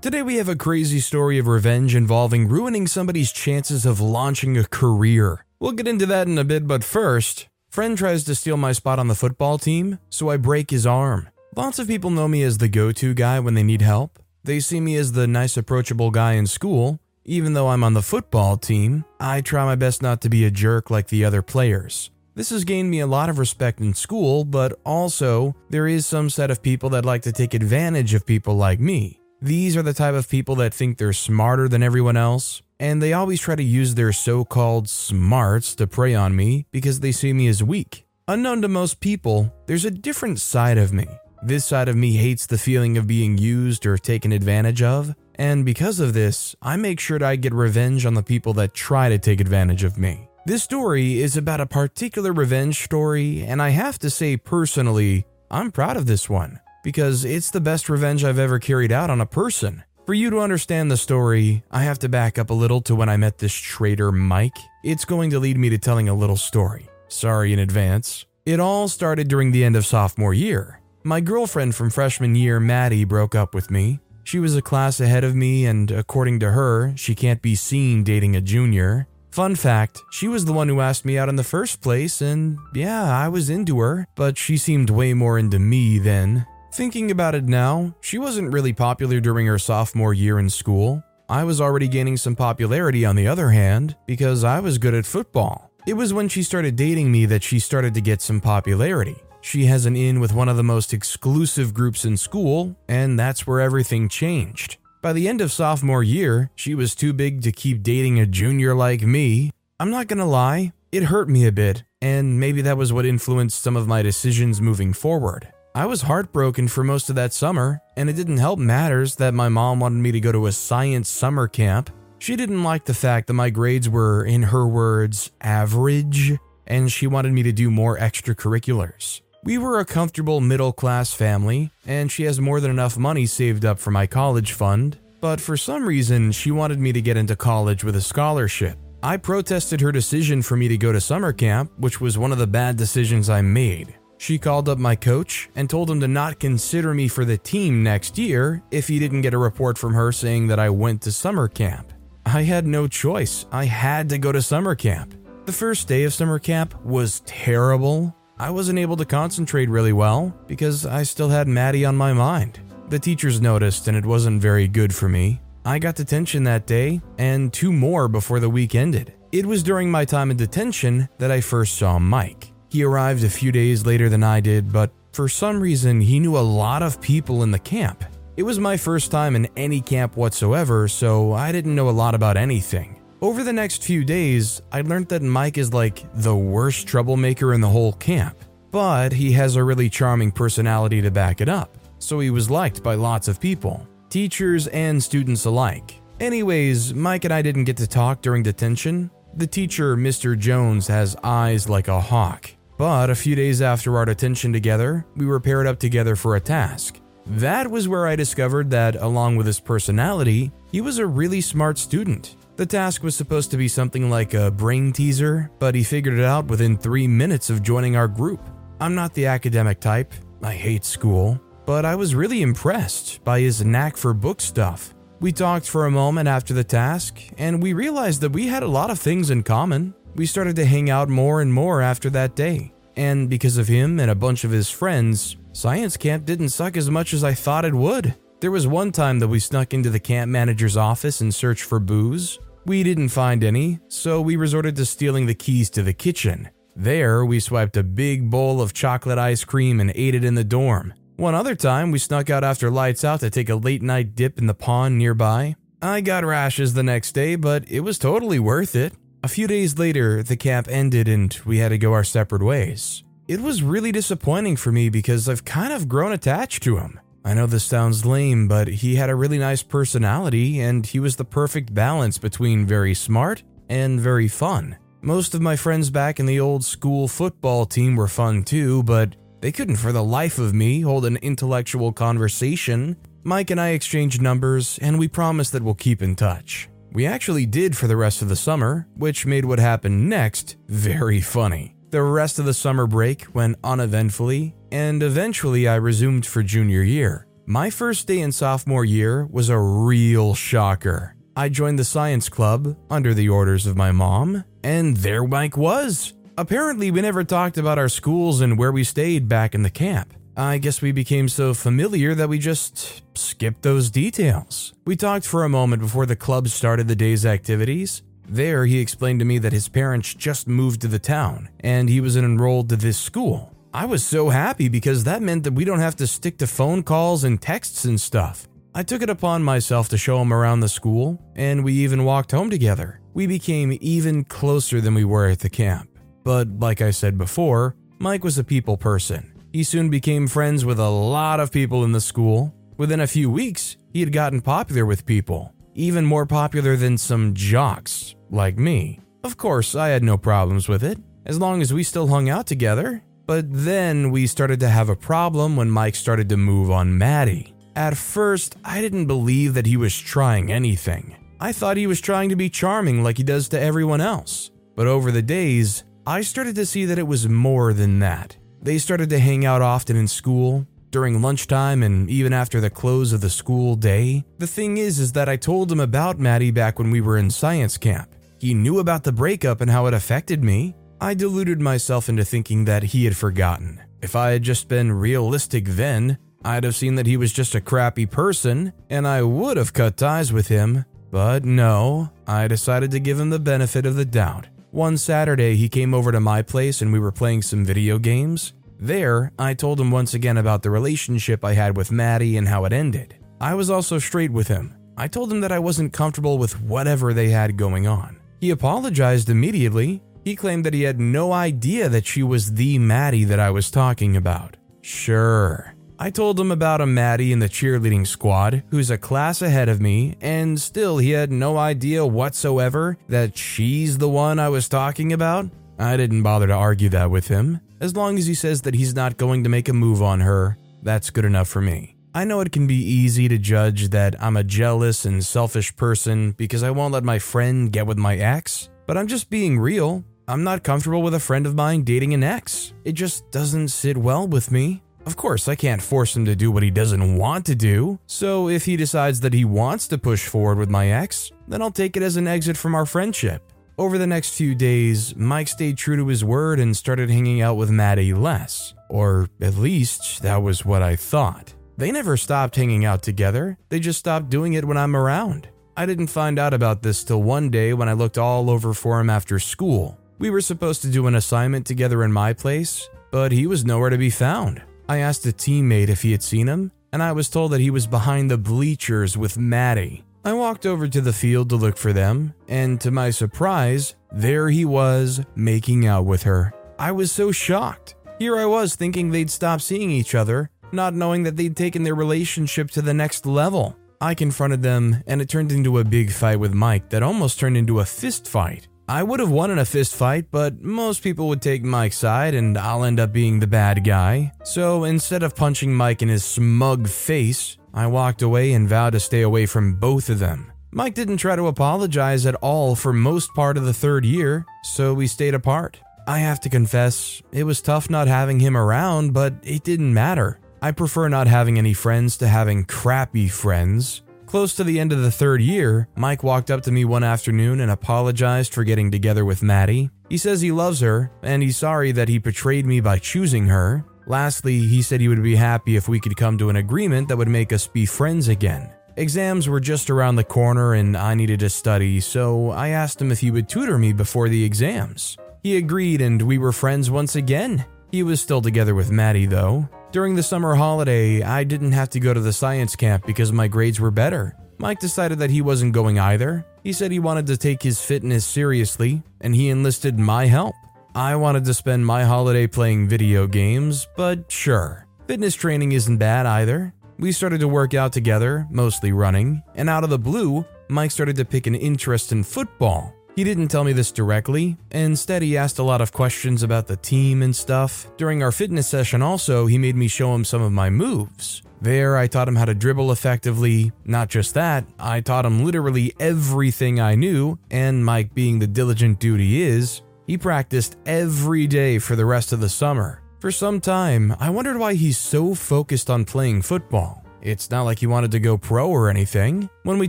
Today we have a crazy story of revenge involving ruining somebody's chances of launching a career. We'll get into that in a bit, but first, friend tries to steal my spot on the football team, so I break his arm. Lots of people know me as the go-to guy when they need help. They see me as the nice, approachable guy in school. Even though I'm on the football team, I try my best not to be a jerk like the other players. This has gained me a lot of respect in school, but also, there is some set of people that like to take advantage of people like me. These are the type of people that think they're smarter than everyone else, and they always try to use their so-called smarts to prey on me because they see me as weak. Unknown to most people, there's a different side of me. This side of me hates the feeling of being used or taken advantage of, and because of this, I make sure that I get revenge on the people that try to take advantage of me. This story is about a particular revenge story, and I have to say personally, I'm proud of this one, because it's the best revenge I've ever carried out on a person. For you to understand the story, I have to back up a little to when I met this traitor Mike. It's going to lead me to telling a little story. Sorry in advance. It all started during the end of sophomore year. My girlfriend from freshman year, Maddie, broke up with me. She was a class ahead of me, and according to her, she can't be seen dating a junior. Fun fact, she was the one who asked me out in the first place, and yeah, I was into her, but she seemed way more into me then. Thinking about it now, she wasn't really popular during her sophomore year in school. I was already gaining some popularity on the other hand, because I was good at football. It was when she started dating me that she started to get some popularity. She has an in with one of the most exclusive groups in school, and that's where everything changed. By the end of sophomore year, she was too big to keep dating a junior like me. I'm not gonna lie, it hurt me a bit, and maybe that was what influenced some of my decisions moving forward. I was heartbroken for most of that summer, and it didn't help matters that my mom wanted me to go to a science summer camp. She didn't like the fact that my grades were, in her words, average, and she wanted me to do more extracurriculars. We were a comfortable middle-class family, and she has more than enough money saved up for my college fund, but for some reason, she wanted me to get into college with a scholarship. I protested her decision for me to go to summer camp, which was one of the bad decisions I made. She called up my coach and told him to not consider me for the team next year if he didn't get a report from her saying that I went to summer camp. I had no choice. I had to go to summer camp. The first day of summer camp was terrible. I wasn't able to concentrate really well because I still had Maddie on my mind. The teachers noticed and it wasn't very good for me. I got detention that day and two more before the week ended. It was during my time in detention that I first saw Mike. He arrived a few days later than I did, but for some reason he knew a lot of people in the camp. It was my first time in any camp whatsoever, so I didn't know a lot about anything. Over the next few days, I learned that Mike is like the worst troublemaker in the whole camp, but he has a really charming personality to back it up, so he was liked by lots of people, teachers and students alike. Anyways, Mike and I didn't get to talk during detention. The teacher, Mr. Jones, has eyes like a hawk. But a few days after our detention together, we were paired up together for a task. That was where I discovered that, along with his personality, he was a really smart student. The task was supposed to be something like a brain teaser, but he figured it out within 3 minutes of joining our group. I'm not the academic type, I hate school, but I was really impressed by his knack for book stuff. We talked for a moment after the task, and we realized that we had a lot of things in common. We started to hang out more and more after that day, and because of him and a bunch of his friends, science camp didn't suck as much as I thought it would. There was one time that we snuck into the camp manager's office and searched for booze. We didn't find any, so we resorted to stealing the keys to the kitchen. There, we swiped a big bowl of chocolate ice cream and ate it in the dorm. One other time, we snuck out after lights out to take a late-night dip in the pond nearby. I got rashes the next day, but it was totally worth it. A few days later, the camp ended and we had to go our separate ways. It was really disappointing for me because I've kind of grown attached to him. I know this sounds lame, but he had a really nice personality and he was the perfect balance between very smart and very fun. Most of my friends back in the old school football team were fun too, but they couldn't for the life of me hold an intellectual conversation. Mike and I exchanged numbers, and we promised that we'll keep in touch. We actually did for the rest of the summer, which made what happened next very funny. The rest of the summer break went uneventfully, and eventually I resumed for junior year. My first day in sophomore year was a real shocker. I joined the science club, under the orders of my mom, and there Mike was! Apparently we never talked about our schools and where we stayed back in the camp. I guess we became so familiar that we just skipped those details. We talked for a moment before the club started the day's activities. There, he explained to me that his parents just moved to the town, and he was enrolled to this school. I was so happy because that meant that we don't have to stick to phone calls and texts and stuff. I took it upon myself to show him around the school, and we even walked home together. We became even closer than we were at the camp. But like I said before, Mike was a people person. He soon became friends with a lot of people in the school. Within a few weeks, he had gotten popular with people, even more popular than some jocks like me. Of course, I had no problems with it, as long as we still hung out together. But then we started to have a problem when Mike started to move on Maddie. At first, I didn't believe that he was trying anything. I thought he was trying to be charming like he does to everyone else. But over the days, I started to see that it was more than that. They started to hang out often in school, during lunchtime, and even after the close of the school day. The thing is that I told him about Maddie back when we were in science camp. He knew about the breakup and how it affected me. I deluded myself into thinking that he had forgotten. If I had just been realistic then, I'd have seen that he was just a crappy person, and I would have cut ties with him. But no, I decided to give him the benefit of the doubt. One Saturday, he came over to my place and we were playing some video games. There, I told him once again about the relationship I had with Maddie and how it ended. I was also straight with him. I told him that I wasn't comfortable with whatever they had going on. He apologized immediately. He claimed that he had no idea that she was the Maddie that I was talking about. Sure. I told him about a Maddie in the cheerleading squad who's a class ahead of me, and still he had no idea whatsoever that she's the one I was talking about. I didn't bother to argue that with him. As long as he says that he's not going to make a move on her, that's good enough for me. I know it can be easy to judge that I'm a jealous and selfish person because I won't let my friend get with my ex, but I'm just being real. I'm not comfortable with a friend of mine dating an ex. It just doesn't sit well with me. Of course, I can't force him to do what he doesn't want to do, so if he decides that he wants to push forward with my ex, then I'll take it as an exit from our friendship. Over the next few days, Mike stayed true to his word and started hanging out with Maddie less, or at least that was what I thought. They never stopped hanging out together, they just stopped doing it when I'm around. I didn't find out about this till one day when I looked all over for him after school. We were supposed to do an assignment together in my place, but he was nowhere to be found. I asked a teammate if he had seen him, and I was told that he was behind the bleachers with Maddie. I walked over to the field to look for them, and to my surprise, there he was, making out with her. I was so shocked. Here I was thinking they'd stop seeing each other, not knowing that they'd taken their relationship to the next level. I confronted them, and it turned into a big fight with Mike that almost turned into a fist fight. I would have won in a fist fight, but most people would take Mike's side and I'll end up being the bad guy. So instead of punching Mike in his smug face, I walked away and vowed to stay away from both of them. Mike didn't try to apologize at all for most part of the third year, so we stayed apart. I have to confess, it was tough not having him around, but it didn't matter. I prefer not having any friends to having crappy friends. Close to the end of the third year, Mike walked up to me one afternoon and apologized for getting together with Maddie. He says he loves her, and he's sorry that he betrayed me by choosing her. Lastly, he said he would be happy if we could come to an agreement that would make us be friends again. Exams were just around the corner and I needed to study, so I asked him if he would tutor me before the exams. He agreed and we were friends once again. He was still together with Maddie though. During the summer holiday, I didn't have to go to the science camp because my grades were better. Mike decided that he wasn't going either. He said he wanted to take his fitness seriously, and he enlisted my help. I wanted to spend my holiday playing video games, but sure, fitness training isn't bad either. We started to work out together, mostly running, and out of the blue, Mike started to pick an interest in football. He didn't tell me this directly, instead he asked a lot of questions about the team and stuff. During our fitness session also, he made me show him some of my moves. There, I taught him how to dribble effectively. Not just that, I taught him literally everything I knew, and Mike, being the diligent dude he is, he practiced every day for the rest of the summer. For some time, I wondered why he's so focused on playing football. It's not like he wanted to go pro or anything. When we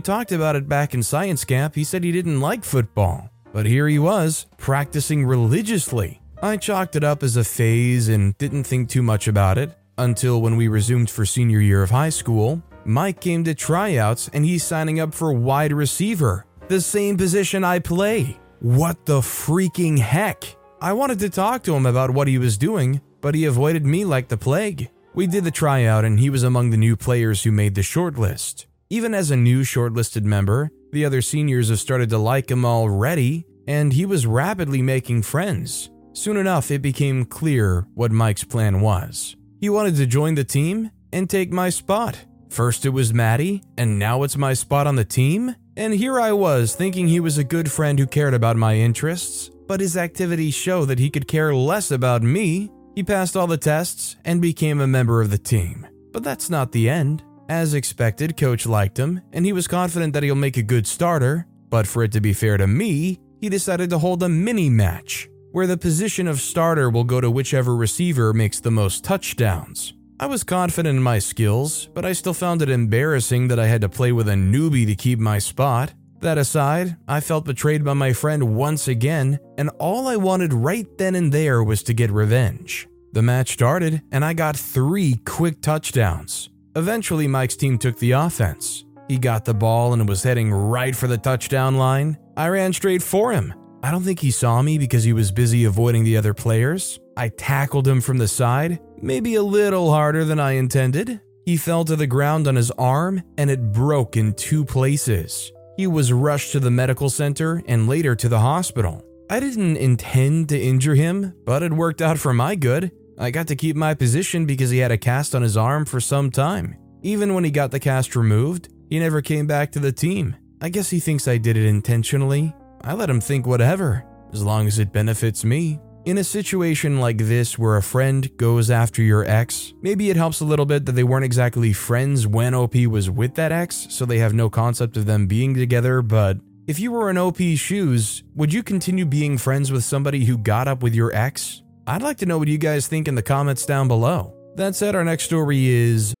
talked about it back in science camp, he said he didn't like football. But here he was, practicing religiously. I chalked it up as a phase and didn't think too much about it, until when we resumed for senior year of high school, Mike came to tryouts and he's signing up for wide receiver, the same position I play. What the freaking heck? I wanted to talk to him about what he was doing, but he avoided me like the plague. We did the tryout and he was among the new players who made the shortlist. Even as a new shortlisted member, the other seniors have started to like him already, and he was rapidly making friends. Soon enough, it became clear what Mike's plan was. He wanted to join the team and take my spot. First it was Maddie, and now it's my spot on the team? And here I was thinking he was a good friend who cared about my interests, but his activities show that he could care less about me. He passed all the tests and became a member of the team. But that's not the end. As expected, coach liked him, and he was confident that he'll make a good starter. But for it to be fair to me, he decided to hold a mini-match, where the position of starter will go to whichever receiver makes the most touchdowns. I was confident in my skills, but I still found it embarrassing that I had to play with a newbie to keep my spot. That aside, I felt betrayed by my friend once again, and all I wanted right then and there was to get revenge. The match started, and I got 3 quick touchdowns. Eventually, Mike's team took the offense. He got the ball and was heading right for the touchdown line. I ran straight for him. I don't think he saw me because he was busy avoiding the other players. I tackled him from the side, maybe a little harder than I intended. He fell to the ground on his arm, and it broke in 2 places. He was rushed to the medical center and later to the hospital. I didn't intend to injure him, but it worked out for my good. I got to keep my position because he had a cast on his arm for some time. Even when he got the cast removed, he never came back to the team. I guess he thinks I did it intentionally. I let him think whatever, as long as it benefits me. In a situation like this where a friend goes after your ex, maybe it helps a little bit that they weren't exactly friends when OP was with that ex, so they have no concept of them being together, but if you were in OP's shoes, would you continue being friends with somebody who got up with your ex? I'd like to know what you guys think in the comments down below. That said, our next story is...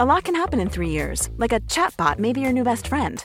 A lot can happen in 3 years, like a chatbot may be your new best friend.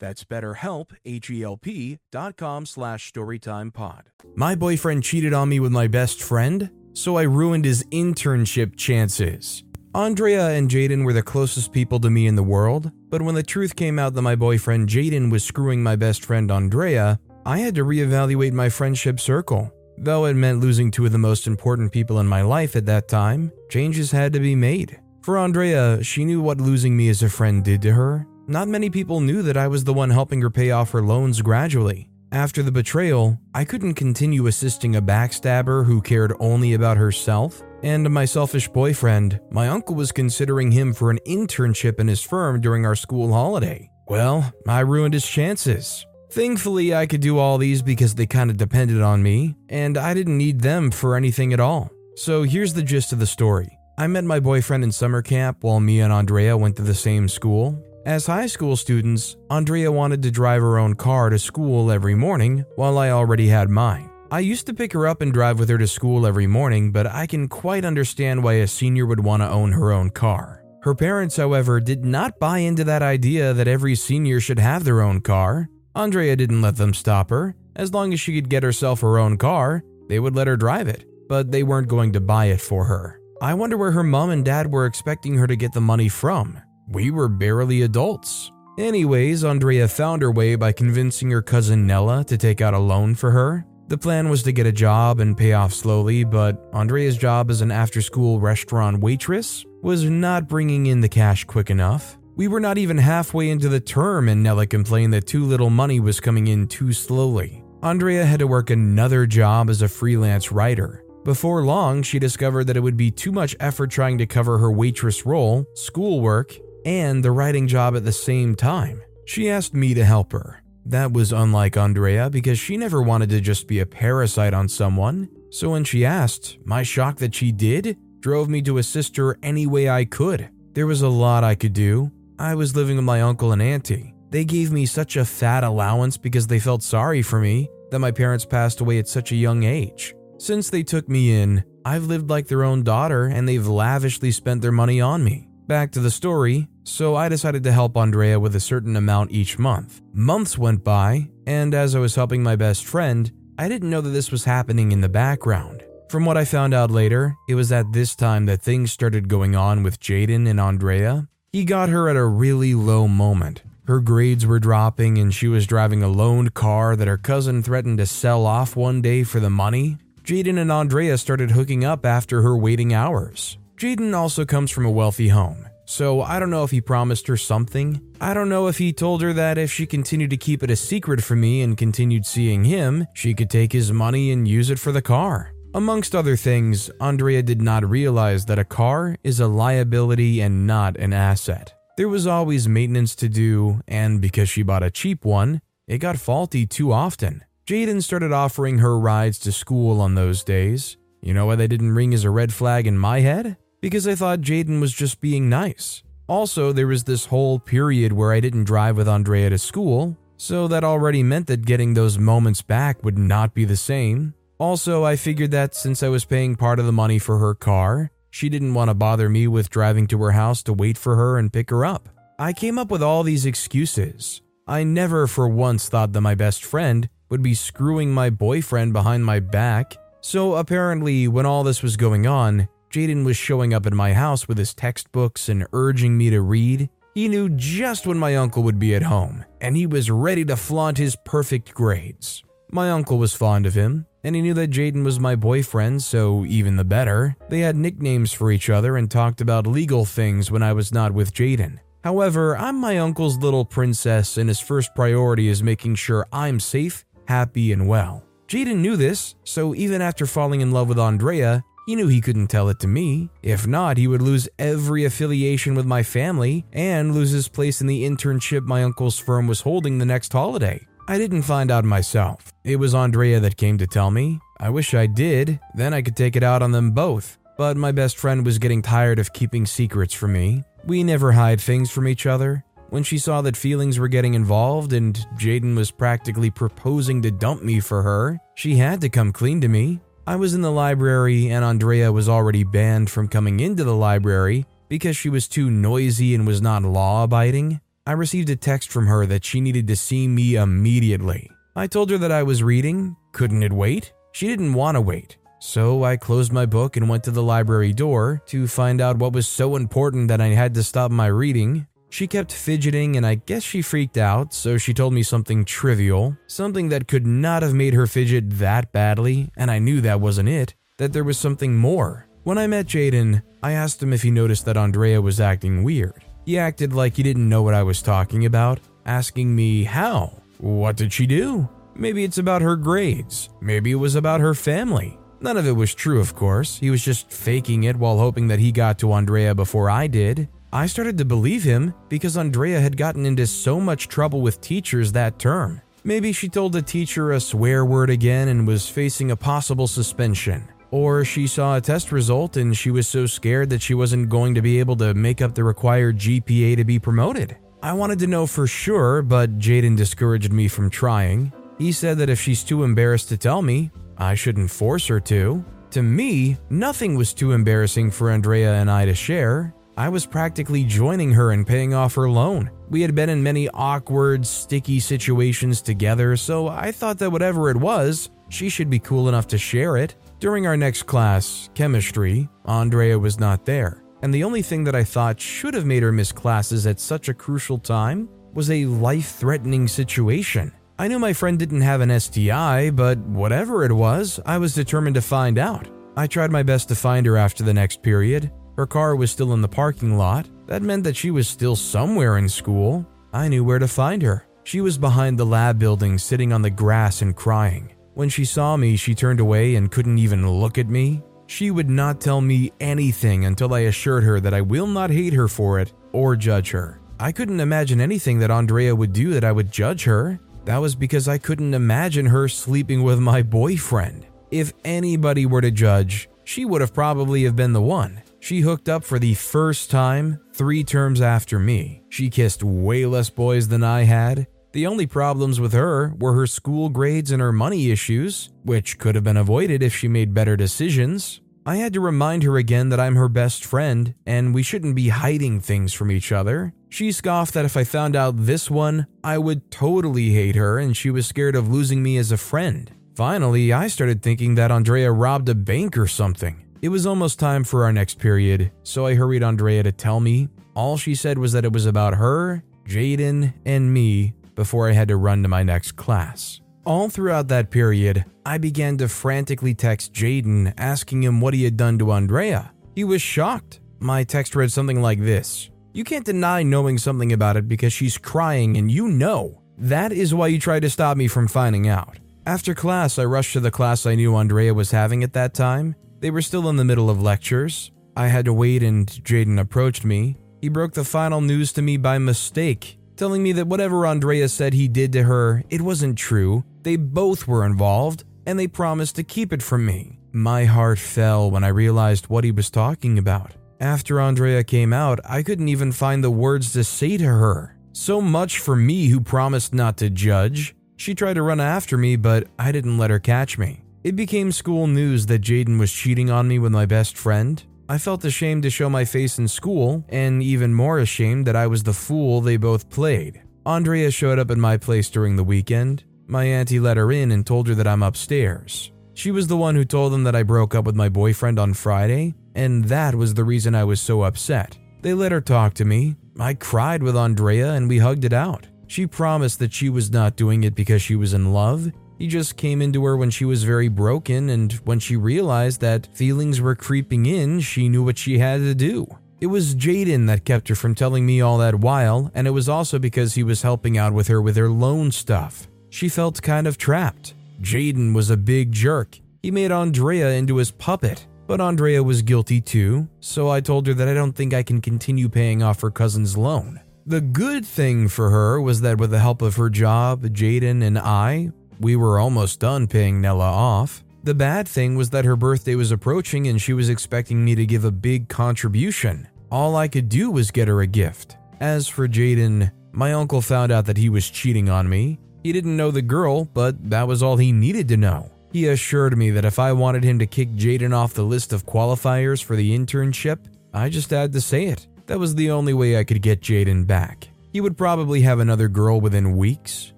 That's BetterHelp, HELP.com/storytimepod. My boyfriend cheated on me with my best friend, so I ruined his internship chances. Andrea and Jaden were the closest people to me in the world, but when the truth came out that my boyfriend Jaden was screwing my best friend Andrea, I had to reevaluate my friendship circle. Though it meant losing two of the most important people in my life at that time, changes had to be made. For Andrea, she knew what losing me as a friend did to her. Not many people knew that I was the one helping her pay off her loans gradually. After the betrayal, I couldn't continue assisting a backstabber who cared only about herself, and my selfish boyfriend, my uncle was considering him for an internship in his firm during our school holiday. Well, I ruined his chances. Thankfully, I could do all these because they kind of depended on me, and I didn't need them for anything at all. So here's the gist of the story. I met my boyfriend in summer camp while me and Andrea went to the same school. As high school students, Andrea wanted to drive her own car to school every morning while I already had mine. I used to pick her up and drive with her to school every morning, but I can quite understand why a senior would want to own her own car. Her parents, however, did not buy into that idea that every senior should have their own car. Andrea didn't let them stop her. As long as she could get herself her own car, they would let her drive it, but they weren't going to buy it for her. I wonder where her mom and dad were expecting her to get the money from. We were barely adults. Anyways, Andrea found her way by convincing her cousin Nella to take out a loan for her. The plan was to get a job and pay off slowly, but Andrea's job as an after-school restaurant waitress was not bringing in the cash quick enough. We were not even halfway into the term, and Nella complained that too little money was coming in too slowly. Andrea had to work another job as a freelance writer. Before long, she discovered that it would be too much effort trying to cover her waitress role, schoolwork, and the writing job at the same time. She asked me to help her. That was unlike Andrea because she never wanted to just be a parasite on someone. So when she asked, my shock that she did drove me to assist her any way I could. There was a lot I could do. I was living with my uncle and auntie. They gave me such a fat allowance because they felt sorry for me that my parents passed away at such a young age. Since they took me in, I've lived like their own daughter and they've lavishly spent their money on me. Back to the story, so I decided to help Andrea with a certain amount each month. Months went by, and as I was helping my best friend, I didn't know that this was happening in the background. From what I found out later, it was at this time that things started going on with Jaden and Andrea. He got her at a really low moment. Her grades were dropping and she was driving a loaned car that her cousin threatened to sell off one day for the money. Jaden and Andrea started hooking up after her waiting hours. Jaden also comes from a wealthy home, so I don't know if he promised her something. I don't know if he told her that if she continued to keep it a secret from me and continued seeing him, she could take his money and use it for the car. Amongst other things, Andrea did not realize that a car is a liability and not an asset. There was always maintenance to do, and because she bought a cheap one, it got faulty too often. Jaden started offering her rides to school on those days. You know why they didn't ring as a red flag in my head? Because I thought Jaden was just being nice. Also, there was this whole period where I didn't drive with Andrea to school, so that already meant that getting those moments back would not be the same. Also, I figured that since I was paying part of the money for her car, she didn't want to bother me with driving to her house to wait for her and pick her up. I came up with all these excuses. I never for once thought that my best friend would be screwing my boyfriend behind my back, so apparently when all this was going on, Jaden was showing up at my house with his textbooks and urging me to read. He knew just when my uncle would be at home, and he was ready to flaunt his perfect grades. My uncle was fond of him, and he knew that Jaden was my boyfriend, so even the better. They had nicknames for each other and talked about legal things when I was not with Jaden. However, I'm my uncle's little princess, and his first priority is making sure I'm safe, happy, and well. Jaden knew this, so even after falling in love with Andrea, he knew he couldn't tell it to me. If not, he would lose every affiliation with my family and lose his place in the internship my uncle's firm was holding the next holiday. I didn't find out myself. It was Andrea that came to tell me. I wish I did, then I could take it out on them both. But my best friend was getting tired of keeping secrets from me. We never hide things from each other. When she saw that feelings were getting involved and Jaden was practically proposing to dump me for her, she had to come clean to me. I was in the library and Andrea was already banned from coming into the library because she was too noisy and was not law-abiding. I received a text from her that she needed to see me immediately. I told her that I was reading. Couldn't it wait? She didn't want to wait. So I closed my book and went to the library door to find out what was so important that I had to stop my reading. She kept fidgeting and I guess she freaked out, so she told me something trivial, something that could not have made her fidget that badly, and I knew that wasn't it, that there was something more. When I met Jaden, I asked him if he noticed that Andrea was acting weird. He acted like he didn't know what I was talking about, asking me how, what did she do? Maybe it's about her grades, maybe it was about her family. None of it was true, of course. He was just faking it while hoping that he got to Andrea before I did. I started to believe him because Andrea had gotten into so much trouble with teachers that term. Maybe she told the teacher a swear word again and was facing a possible suspension. Or she saw a test result and she was so scared that she wasn't going to be able to make up the required GPA to be promoted. I wanted to know for sure, but Jaden discouraged me from trying. He said that if she's too embarrassed to tell me, I shouldn't force her to. To me, nothing was too embarrassing for Andrea and I to share. I was practically joining her in paying off her loan. We had been in many awkward, sticky situations together, so I thought that whatever it was, she should be cool enough to share it. During our next class, chemistry, Andrea was not there, and the only thing that I thought should have made her miss classes at such a crucial time was a life-threatening situation. I knew my friend didn't have an STI, but whatever it was, I was determined to find out. I tried my best to find her after the next period. Her car was still in the parking lot. That meant that she was still somewhere in school. I knew where to find her. She was behind the lab building, sitting on the grass and crying. When she saw me, she turned away and couldn't even look at me. She would not tell me anything until I assured her that I will not hate her for it or judge her. I couldn't imagine anything that Andrea would do that I would judge her. That was because I couldn't imagine her sleeping with my boyfriend. If anybody were to judge, she would have probably have been the one. She hooked up for the first time 3 terms after me. She kissed way less boys than I had. The only problems with her were her school grades and her money issues, which could have been avoided if she made better decisions. I had to remind her again that I'm her best friend and we shouldn't be hiding things from each other. She scoffed that if I found out this one, I would totally hate her and she was scared of losing me as a friend. Finally, I started thinking that Andrea robbed a bank or something. It was almost time for our next period, so I hurried Andrea to tell me. All she said was that it was about her, Jaden, and me before I had to run to my next class. All throughout that period, I began to frantically text Jaden asking him what he had done to Andrea. He was shocked. My text read something like this: "You can't deny knowing something about it because she's crying and you know. That is why you tried to stop me from finding out." After class, I rushed to the class I knew Andrea was having at that time. They were still in the middle of lectures. I had to wait and Jaden approached me. He broke the final news to me by mistake, telling me that whatever Andrea said he did to her, it wasn't true. They both were involved, and they promised to keep it from me. My heart fell when I realized what he was talking about. After Andrea came out, I couldn't even find the words to say to her. So much for me who promised not to judge. She tried to run after me, but I didn't let her catch me. It became school news that Jaden was cheating on me with my best friend. I felt ashamed to show my face in school, and even more ashamed that I was the fool they both played. Andrea showed up at my place during the weekend. My auntie let her in and told her that I'm upstairs. She was the one who told them that I broke up with my boyfriend on Friday, and that was the reason I was so upset. They let her talk to me. I cried with Andrea and we hugged it out. She promised that she was not doing it because she was in love. He just came into her when she was very broken, and when she realized that feelings were creeping in, she knew what she had to do. It was Jaden that kept her from telling me all that while, and it was also because he was helping out with her loan stuff. She felt kind of trapped. Jaden was a big jerk. He made Andrea into his puppet, but Andrea was guilty too, so I told her that I don't think I can continue paying off her cousin's loan. The good thing for her was that with the help of her job, Jaden and I, we were almost done paying Nella off. The bad thing was that her birthday was approaching and she was expecting me to give a big contribution. All I could do was get her a gift. As for Jaden, my uncle found out that he was cheating on me. He didn't know the girl, but that was all he needed to know. He assured me that if I wanted him to kick Jaden off the list of qualifiers for the internship, I just had to say it. That was the only way I could get Jaden back. He would probably have another girl within weeks.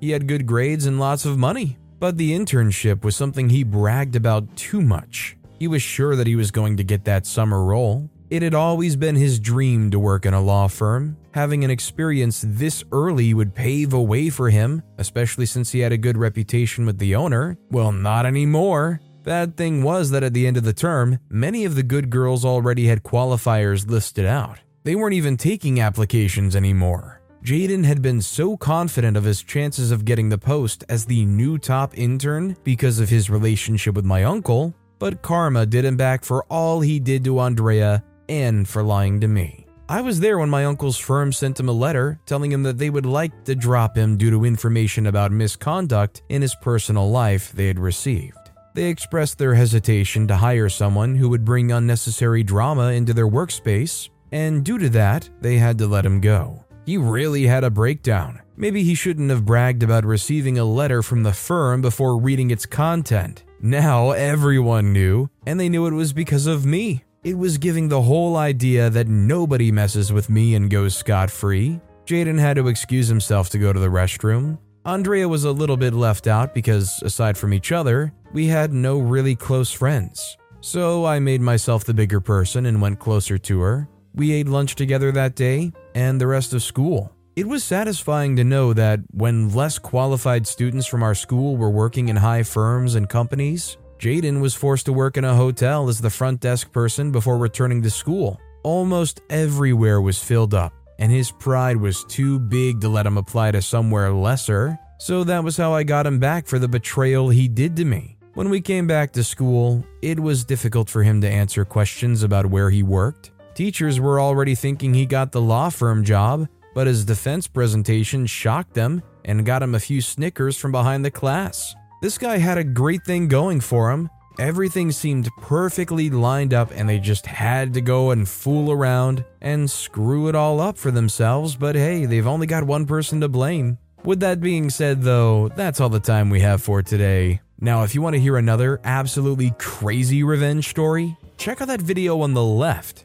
He had good grades and lots of money, but the internship was something he bragged about too much. He was sure that he was going to get that summer role. It had always been his dream to work in a law firm. Having an experience this early would pave a way for him, especially since he had a good reputation with the owner. Well, not anymore. Bad thing was that at the end of the term, many of the good girls already had qualifiers listed out. They weren't even taking applications anymore. Jaden had been so confident of his chances of getting the post as the new top intern because of his relationship with my uncle, but karma did him back for all he did to Andrea and for lying to me. I was there when my uncle's firm sent him a letter telling him that they would like to drop him due to information about misconduct in his personal life they had received. They expressed their hesitation to hire someone who would bring unnecessary drama into their workspace, and due to that, they had to let him go. He really had a breakdown. Maybe he shouldn't have bragged about receiving a letter from the firm before reading its content. Now everyone knew, and they knew it was because of me. It was giving the whole idea that nobody messes with me and goes scot-free. Jaden had to excuse himself to go to the restroom. Andrea was a little bit left out because, aside from each other, we had no really close friends. So I made myself the bigger person and went closer to her. We ate lunch together that day and the rest of school. It was satisfying to know that when less qualified students from our school were working in high firms and companies, Jaden was forced to work in a hotel as the front desk person before returning to school. Almost everywhere was filled up, and his pride was too big to let him apply to somewhere lesser, so that was how I got him back for the betrayal he did to me. When we came back to school, it was difficult for him to answer questions about where he worked. Teachers were already thinking he got the law firm job, but his defense presentation shocked them and got him a few snickers from behind the class. This guy had a great thing going for him. Everything seemed perfectly lined up and they just had to go and fool around and screw it all up for themselves, but hey, they've only got one person to blame. With that being said though, that's all the time we have for today. Now, if you want to hear another absolutely crazy revenge story, check out that video on the left.